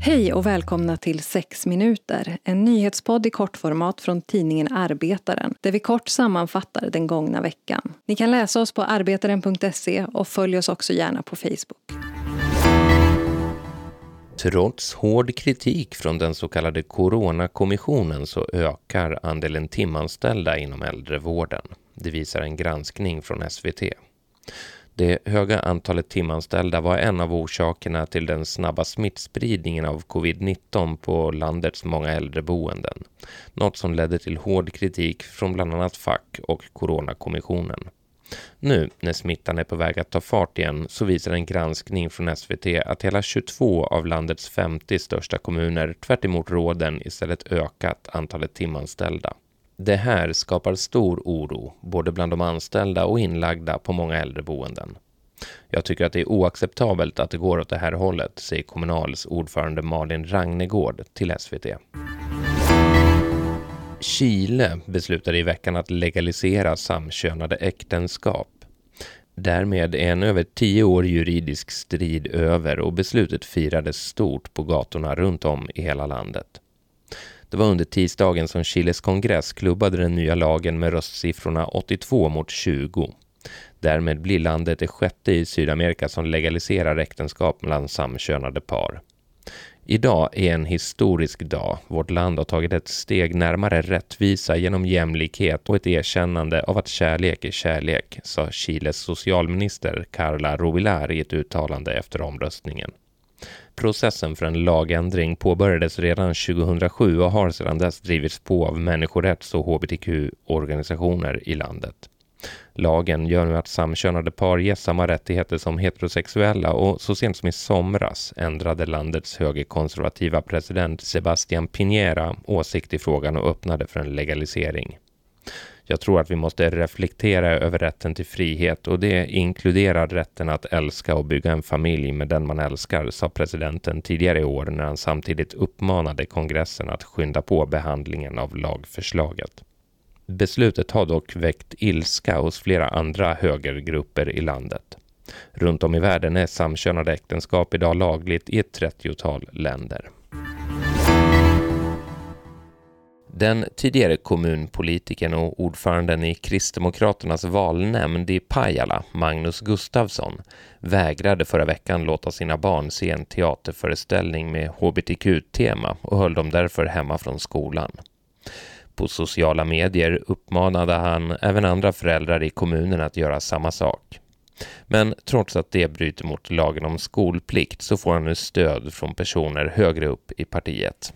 Hej och välkomna till 6 minuter, en nyhetspodd i kortformat från tidningen Arbetaren, där vi kort sammanfattar den gångna veckan. Ni kan läsa oss på arbetaren.se och följ oss också gärna på Facebook. Trots hård kritik från den så kallade Coronakommissionen så ökar andelen timanställda inom äldrevården. Det visar en granskning från SVT. Det höga antalet timanställda var en av orsakerna till den snabba smittspridningen av covid-19 på landets många äldreboenden. Något som ledde till hård kritik från bland annat fack och Coronakommissionen. Nu när smittan är på väg att ta fart igen så visar en granskning från SVT att hela 22 av landets 50 största kommuner tvärt emot råden istället ökat antalet timanställda. Det här skapar stor oro både bland de anställda och inlagda på många äldreboenden. Jag tycker att det är oacceptabelt att det går åt det här hållet, säger Kommunals ordförande Malin Ragnegård till SVT. Chile beslutade i veckan att legalisera samkönade äktenskap. Därmed är en över 10 år juridisk strid över och beslutet firades stort på gatorna runt om i hela landet. Det var under tisdagen som Chiles kongress klubbade den nya lagen med röstsiffrorna 82 mot 20. Därmed blir landet det sjätte i Sydamerika som legaliserar äktenskap mellan samkönade par. Idag är en historisk dag. Vårt land har tagit ett steg närmare rättvisa genom jämlikhet och ett erkännande av att kärlek är kärlek, sa Chiles socialminister Carla Robillard i ett uttalande efter omröstningen. Processen för en lagändring påbörjades redan 2007 och har sedan dess drivits på av människorätts- och hbtq-organisationer i landet. Lagen gör nu att samkönade par ges samma rättigheter som heterosexuella och så sent som i somras ändrade landets högerkonservativa president Sebastian Piñera åsikt i frågan och öppnade för en legalisering. Jag tror att vi måste reflektera över rätten till frihet och det inkluderar rätten att älska och bygga en familj med den man älskar, sa presidenten tidigare i år när han samtidigt uppmanade kongressen att skynda på behandlingen av lagförslaget. Beslutet har dock väckt ilska hos flera andra högergrupper i landet. Runt om i världen är samkönade äktenskap idag lagligt i ett 30-tal länder. Den tidigare kommunpolitiken och ordföranden i Kristdemokraternas valnämnd i Pajala, Magnus Gustafsson, vägrade förra veckan låta sina barn se en teaterföreställning med hbtq-tema och höll dem därför hemma från skolan. På sociala medier uppmanade han även andra föräldrar i kommunen att göra samma sak. Men trots att det bryter mot lagen om skolplikt så får han nu stöd från personer högre upp i partiet.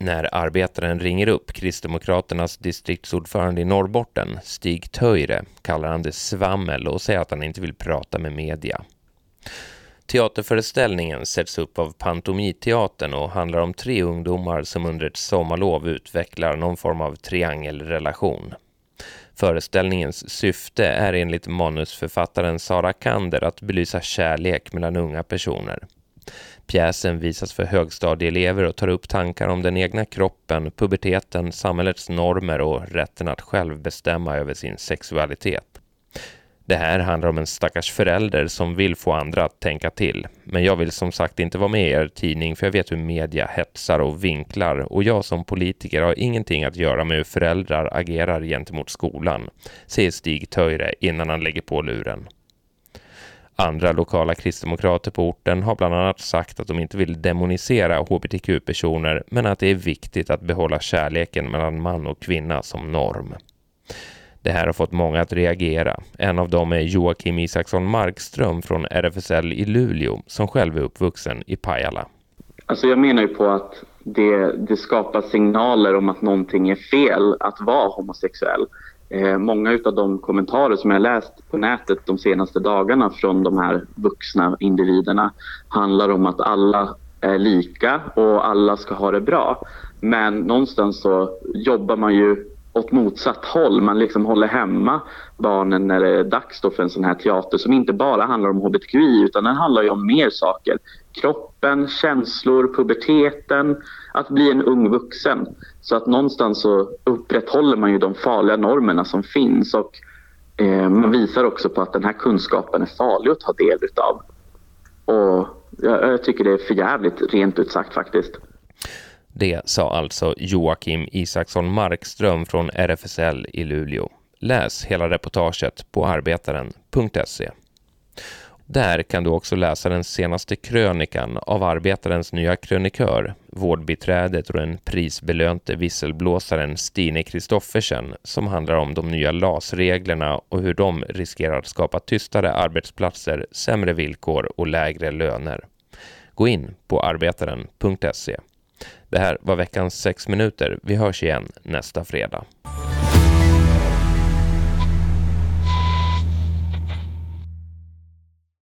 När Arbetaren ringer upp Kristdemokraternas distriktsordförande i Norrbotten, Stig Töyre, kallar han det svammel och säger att han inte vill prata med media. Teaterföreställningen sätts upp av Pantomiteatern och handlar om 3 ungdomar som under ett sommarlov utvecklar någon form av triangelrelation. Föreställningens syfte är enligt manusförfattaren Sara Kander att belysa kärlek mellan unga personer. Pjäsen visas för högstadieelever och tar upp tankar om den egna kroppen, puberteten, samhällets normer och rätten att själv bestämma över sin sexualitet. Det här handlar om en stackars förälder som vill få andra att tänka till. Men jag vill som sagt inte vara med i er tidning för jag vet hur media hetsar och vinklar. Och jag som politiker har ingenting att göra med hur föräldrar agerar gentemot skolan, säger Stig Töyre innan han lägger på luren. Andra lokala kristdemokrater på orten har bland annat sagt att de inte vill demonisera hbtq-personer men att det är viktigt att behålla kärleken mellan man och kvinna som norm. Det här har fått många att reagera. En av dem är Joakim Isaksson Markström från RFSL i Luleå som själv är uppvuxen i Pajala. Alltså jag menar ju på att det skapar signaler om att någonting är fel att vara homosexuell. Många utav de kommentarer som jag läst på nätet de senaste dagarna från de här vuxna individerna handlar om att alla är lika och alla ska ha det bra. Men någonstans så jobbar man ju åt motsatt håll. Man liksom håller hemma barnen när det är dags då för en sån här teater som inte bara handlar om hbtqi utan den handlar ju om mer saker. Kroppen, känslor, puberteten, att bli en ung vuxen. Så att någonstans så upprätthåller man ju de farliga normerna som finns och man visar också på att den här kunskapen är farlig att ta del utav. Och jag tycker det är för jävligt rent ut sagt faktiskt. Det sa alltså Joakim Isaksson Markström från RFSL i Luleå. Läs hela reportaget på arbetaren.se. Där kan du också läsa den senaste krönikan av Arbetarens nya krönikör, vårdbiträdet och den prisbelönte visselblåsaren Stine Kristoffersen, som handlar om de nya LAS-reglerna och hur de riskerar att skapa tystare arbetsplatser, sämre villkor och lägre löner. Gå in på arbetaren.se. Det här var veckans 6 minuter. Vi hörs igen nästa fredag.